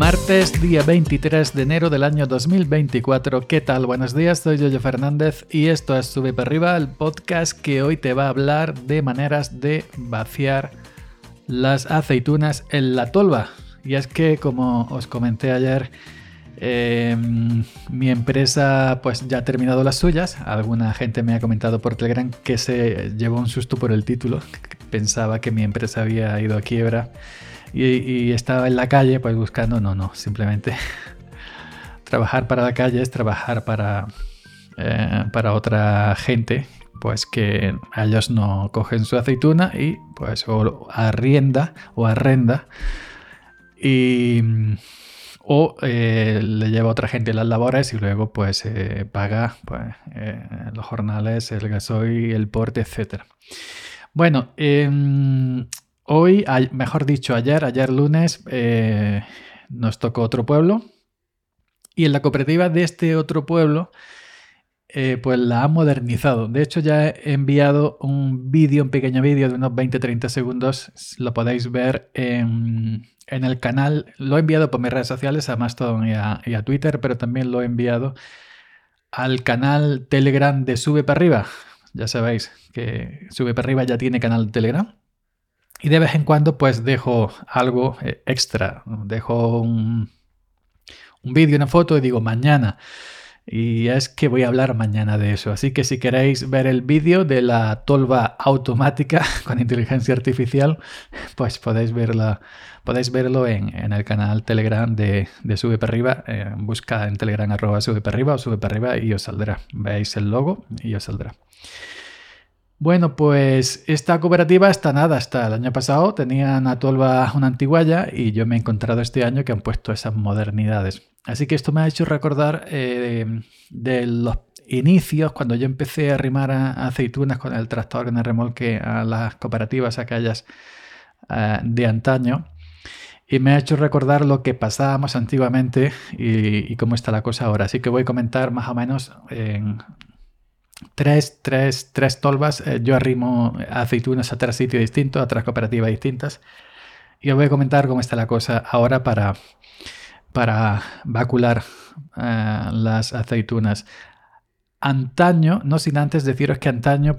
Martes, día 23 de enero del año 2024. ¿Qué tal? Buenos días, soy Jojo Fernández y esto es Sube para Arriba, el podcast que hoy te va a hablar de maneras de vaciar las aceitunas en la tolva. Y es que, como os comenté ayer, mi empresa pues ya ha terminado las suyas. Alguna gente me ha comentado por Telegram que se llevó un susto por el título. Pensaba que mi empresa había ido a quiebra y estaba en la calle pues buscando. No, simplemente trabajar para la calle es trabajar para otra gente, pues que ellos no cogen su aceituna y pues arrenda o le lleva a otra gente las labores y luego pues paga los jornales, el gasoil, el porte, etc. Bueno, ayer lunes nos tocó otro pueblo y en la cooperativa de este otro pueblo pues la ha modernizado. De hecho, ya he enviado un pequeño vídeo de unos 20-30 segundos. Lo podéis ver en el canal. Lo he enviado por mis redes sociales, a Mastodon y a Twitter, pero también lo he enviado al canal Telegram de Sube para Arriba. Ya sabéis que Sube para Arriba ya tiene canal de Telegram. Y de vez en cuando pues dejo algo extra. Dejo un vídeo, una foto y digo mañana. Y es que voy a hablar mañana de eso. Así que si queréis ver el vídeo de la tolva automática con inteligencia artificial, pues podéis verlo en el canal Telegram de Sube para Arriba. Busca en Telegram @Sube para Arriba o Sube para Arriba y os saldrá. Veis el logo y os saldrá. Bueno, pues esta cooperativa hasta el año pasado tenía una tolva, una antigualla, y yo me he encontrado este año que han puesto esas modernidades. Así que esto me ha hecho recordar de los inicios, cuando yo empecé a arrimar a aceitunas con el tractor, con el remolque, a las cooperativas aquellas de antaño. Y me ha hecho recordar lo que pasábamos antiguamente y cómo está la cosa ahora. Así que voy a comentar más o menos en tres tolvas. Yo arrimo aceitunas a tres sitios distintos, a tres cooperativas distintas. Y os voy a comentar cómo está la cosa ahora para vacular las aceitunas. Antaño, no sin antes deciros que antaño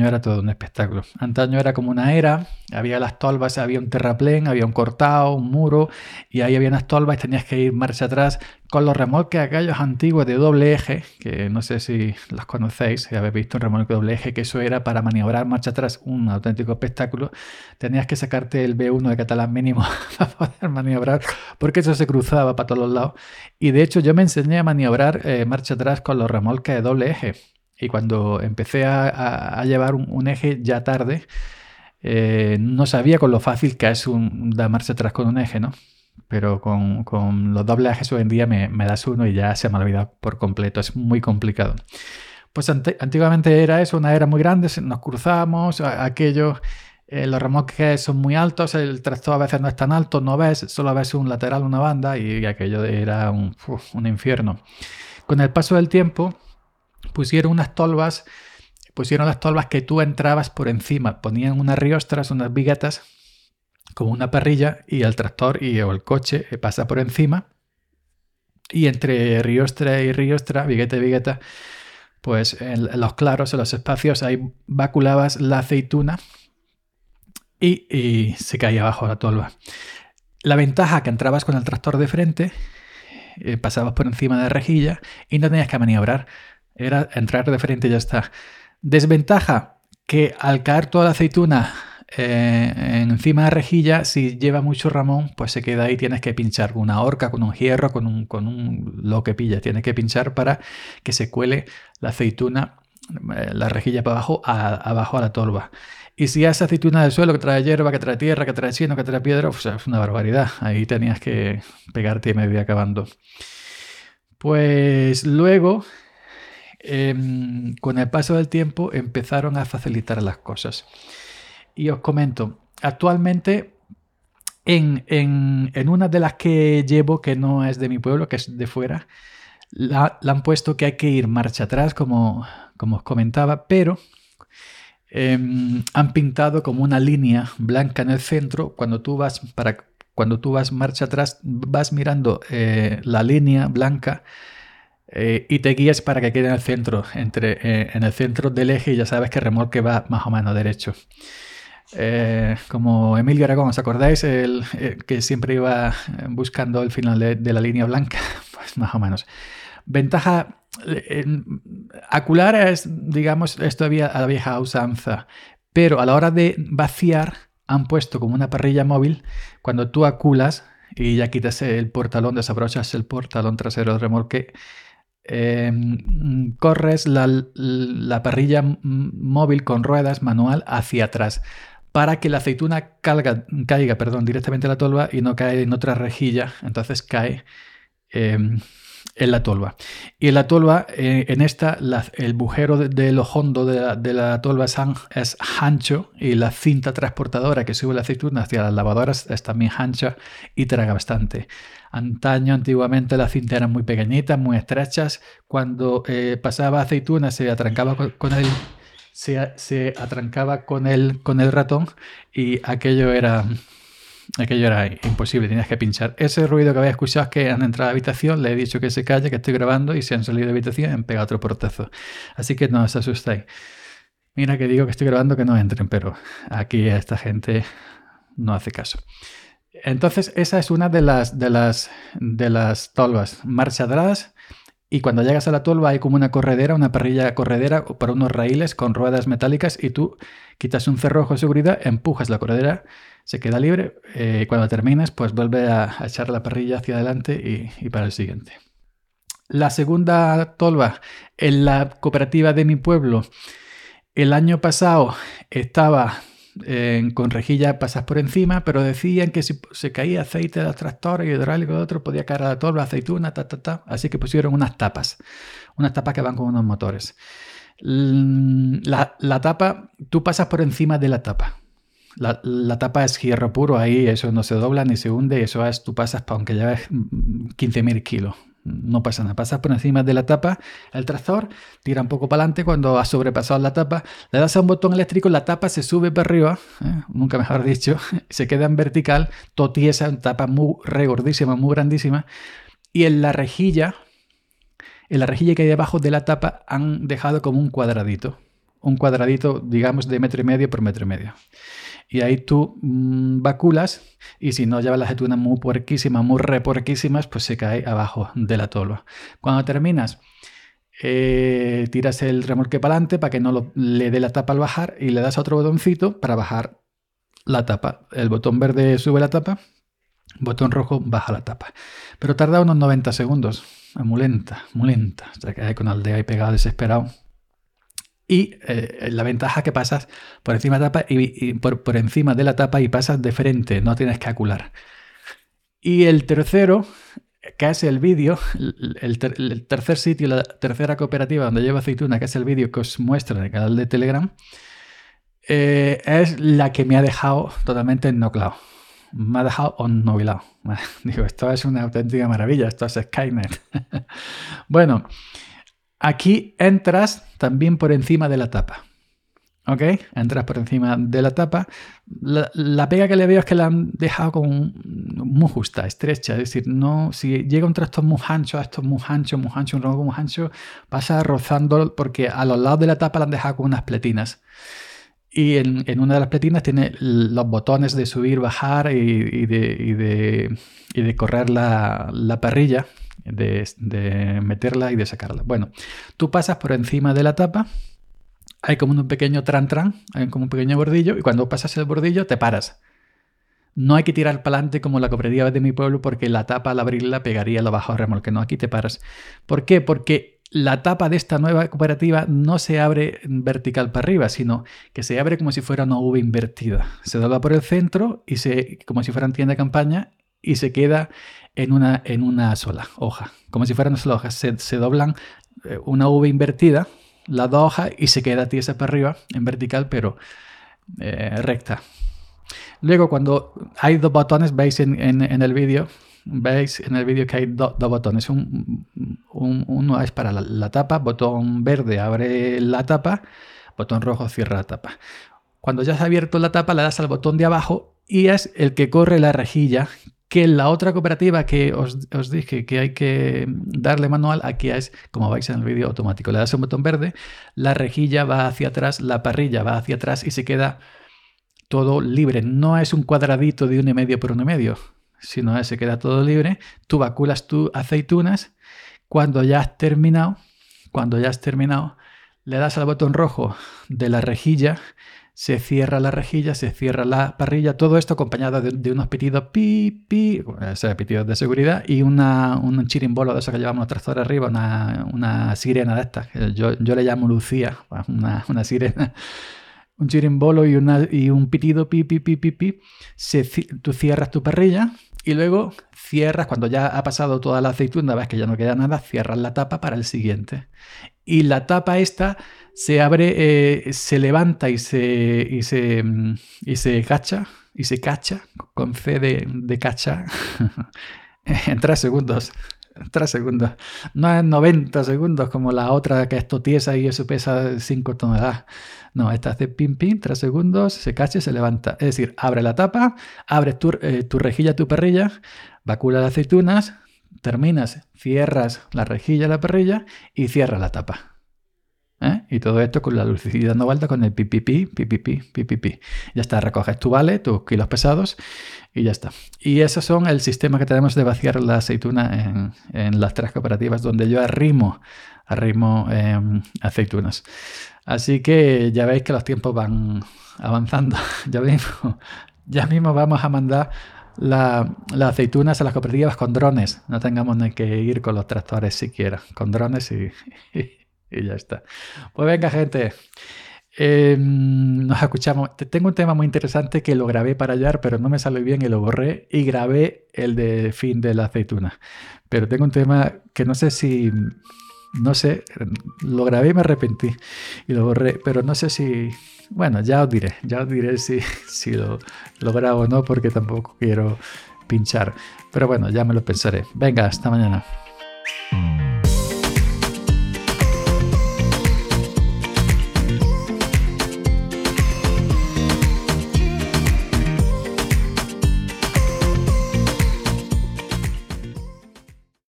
era todo un espectáculo. Antaño era como una era, había las tolvas, había un terraplén, había un cortado, un muro, y ahí había unas tolvas y tenías que ir marcha atrás con los remolques aquellos antiguos de doble eje, que no sé si los conocéis, si habéis visto un remolque doble eje, que eso era para maniobrar marcha atrás un auténtico espectáculo. Tenías que sacarte el B1 de catalán mínimo para poder maniobrar, porque eso se cruzaba para todos los lados. Y de hecho yo me enseñé a maniobrar marcha atrás con los remolques de doble eje. Y cuando empecé a llevar un eje ya tarde, no sabía con lo fácil que es dar marcha atrás con un eje, ¿no? Pero con los dobles ejes hoy en día me das uno y ya se me ha olvidado por completo. Es muy complicado. Pues antiguamente era eso, una era muy grande, nos cruzábamos, aquellos, los remolques son muy altos, el tractor a veces no es tan alto, no ves, solo ves un lateral, una banda, y aquello era un infierno. Con el paso del tiempo pusieron las tolvas que tú entrabas por encima, ponían unas riostras, unas viguetas, como una parrilla, y el tractor o el coche pasa por encima, y entre riostra y riostra, vigueta y vigueta, pues en los claros, en los espacios, ahí vaculabas la aceituna y se caía abajo la tolva. La ventaja que entrabas con el tractor de frente, pasabas por encima de la rejilla y no tenías que maniobrar, era entrar de frente y ya está. Desventaja, que al caer toda la aceituna encima de la rejilla, si lleva mucho ramón, pues se queda ahí. Tienes que pinchar con una horca, con un hierro, con un lo que pilla. Tienes que pinchar para que se cuele la aceituna, la rejilla para abajo, abajo a la tolva. Y si haces aceituna del suelo, que trae hierba, que trae tierra, que trae chino, que trae piedra, pues es una barbaridad. Ahí tenías que pegarte y me voy acabando. Pues luego, con el paso del tiempo, empezaron a facilitar las cosas. Y os comento, actualmente en una de las que llevo, que no es de mi pueblo, que es de fuera, la han puesto que hay que ir marcha atrás, como os comentaba, pero han pintado como una línea blanca en el centro. Cuando tú vas para Cuando tú vas marcha atrás, vas mirando la línea blanca y te guías para que quede en el centro, en el centro del eje, y ya sabes que el remolque va más o menos derecho. Como Emilio Aragón, ¿os acordáis? El que siempre iba buscando el final de la línea blanca, pues más o menos. Ventaja acular es, digamos, esto había a la vieja usanza, pero a la hora de vaciar han puesto como una parrilla móvil. Cuando tú aculas y ya quitas el portalón, desabrochas el portalón trasero del remolque, corres la parrilla móvil con ruedas manual hacia atrás para que la aceituna caiga directamente a la tolva y no cae en otra rejilla. Entonces cae en la tolva. Y en la tolva, en esta, el bujero de lo hondo de la tolva es ancho, y la cinta transportadora que sube la aceituna hacia las lavadoras es también ancha y traga bastante. Antiguamente las cintas eran muy pequeñitas, muy estrechas. Cuando pasaba aceituna se atrancaba con el ratón, y aquello era imposible, tenías que pinchar. Ese ruido que habéis escuchado es que han entrado a la habitación, le he dicho que se calle, que estoy grabando, y se han salido de la habitación y han pegado otro portazo. Así que no os asustáis. Mira que digo que estoy grabando, que no entren, pero aquí esta gente no hace caso. Entonces esa es una de las tolvas. Marcha atrás, y cuando llegas a la tolva hay como una corredera, una parrilla corredera para unos raíles con ruedas metálicas, y tú quitas un cerrojo de seguridad, empujas la corredera, se queda libre. Cuando termines, pues vuelve a echar la parrilla hacia adelante y para el siguiente. La segunda tolva, en la cooperativa de mi pueblo, el año pasado estaba con rejilla, pasas por encima, pero decían que si se caía aceite de los tractores y hidráulico de otro, podía caer a la tolva, aceituna, Así que pusieron unas tapas que van con unos motores. La tapa, tú pasas por encima de la tapa. La tapa es hierro puro, ahí eso no se dobla ni se hunde, eso es, tú pasas, aunque lleves 15.000 kilos, no pasa nada, pasas por encima de la tapa, el tractor tira un poco para adelante, cuando has sobrepasado la tapa, le das a un botón eléctrico, la tapa se sube para arriba, nunca mejor dicho, se queda en vertical, totiesa, tapa muy regordísima, muy grandísima, y en la rejilla que hay debajo de la tapa han dejado como un cuadradito, digamos, de 1,5 m por 1,5 m. Y ahí tú vaculas, y si no llevas las aceitunas muy puerquísimas, muy repuerquísimas, pues se cae abajo de la tolva. Cuando terminas, tiras el remolque para adelante para que no le dé la tapa al bajar, y le das otro botoncito para bajar la tapa. El botón verde sube la tapa, botón rojo baja la tapa. Pero tarda unos 90 segundos, muy lenta, o sea, que hay con el dedo ahí pegado desesperado. Y la ventaja es que pasas por encima de la tapa y por encima de la tapa, y pasas de frente, no tienes que acular. Y el tercero, que es el vídeo, el tercer sitio, la tercera cooperativa donde llevo aceituna, que es el vídeo que os muestro en el canal de Telegram, es la que me ha dejado totalmente ennoclado. Me ha dejado onnovilado. Digo, esto es una auténtica maravilla, esto es Skynet. Bueno. Aquí entras también por encima de la tapa, ¿ok? Entras por encima de la tapa. La pega que le veo es que la han dejado como muy justa, estrecha. Es decir, no, si llega un tractor muy ancho, un rombo muy ancho, pasa rozando, porque a los lados de la tapa la han dejado con unas pletinas. Y en una de las pletinas tiene los botones de subir, bajar y de correr la parrilla. De meterla y de sacarla. Bueno, tú pasas por encima de la tapa, hay como un pequeño tran-tran, hay como un pequeño bordillo, y cuando pasas el bordillo te paras. No hay que tirar para adelante como la cooperativa de mi pueblo, porque la tapa al abrirla pegaría lo bajo al remolque. No, aquí te paras. ¿Por qué? Porque la tapa de esta nueva cooperativa no se abre vertical para arriba, sino que se abre como si fuera una V invertida. Se dobla por el centro y como si fuera una tienda de campaña, y se queda en una sola hoja, como si fueran una sola hoja. Se doblan una V invertida, las dos hojas, y se queda tiesa para arriba, en vertical, pero recta. Luego, cuando hay dos botones, veis en el vídeo que hay dos botones. Uno es para la tapa, botón verde abre la tapa, botón rojo cierra la tapa. Cuando ya has abierto la tapa, le das al botón de abajo y es el que corre la rejilla, que la otra cooperativa que os dije que hay que darle manual, aquí es, como veis en el vídeo, automático. Le das un botón verde, la rejilla va hacia atrás, la parrilla va hacia atrás y se queda todo libre. No es un cuadradito de 1,5 por 1,5, sino se queda todo libre. Tú vaculas tus aceitunas. Cuando ya has terminado, le das al botón rojo de la rejilla, se cierra la rejilla, se cierra la parrilla, todo esto acompañado de unos pitidos pi, pi, o sea, pitidos de seguridad y un chirimbolo de esos que llevamos atrás arriba, una sirena de estas, yo le llamo Lucía, una sirena, un chirimbolo y un pitido pi, pi, pi, pi, pi. Tú cierras tu parrilla y luego cierras, cuando ya ha pasado toda la aceituna, ves que ya no queda nada, cierras la tapa para el siguiente. Y la tapa esta se abre, se levanta y se cacha, con C de cacha, en 3 segundos. 3 segundos. No es 90 segundos como la otra que es totiesa y eso pesa 5 toneladas. No, esta hace pim pim, 3 segundos, se cacha y se levanta. Es decir, abre la tapa, abres tu rejilla, tu parrilla, vaculas las aceitunas, terminas, cierras la rejilla, la parrilla y cierras la tapa. Y todo esto con la lucidez dando vuelta con el pipipi, pipipi, pipipi. Ya está, recoges tu vale, tus kilos pesados y ya está. Y esos son el sistema que tenemos de vaciar la aceituna en las 3 cooperativas donde yo arrimo aceitunas. Así que ya veis que los tiempos van avanzando. Ya mismo vamos a mandar las aceitunas a las cooperativas con drones. No tengamos ni que ir con los tractores siquiera, con drones y ya está. Pues venga, gente. Nos escuchamos. Tengo un tema muy interesante que lo grabé para ayer, pero no me salió bien y lo borré. Y grabé el de fin de la aceituna. Pero tengo un tema que no sé, lo grabé y me arrepentí. Y lo borré, pero no sé si... Bueno, ya os diré si lo grabo o no, porque tampoco quiero pinchar. Pero bueno, ya me lo pensaré. Venga, hasta mañana.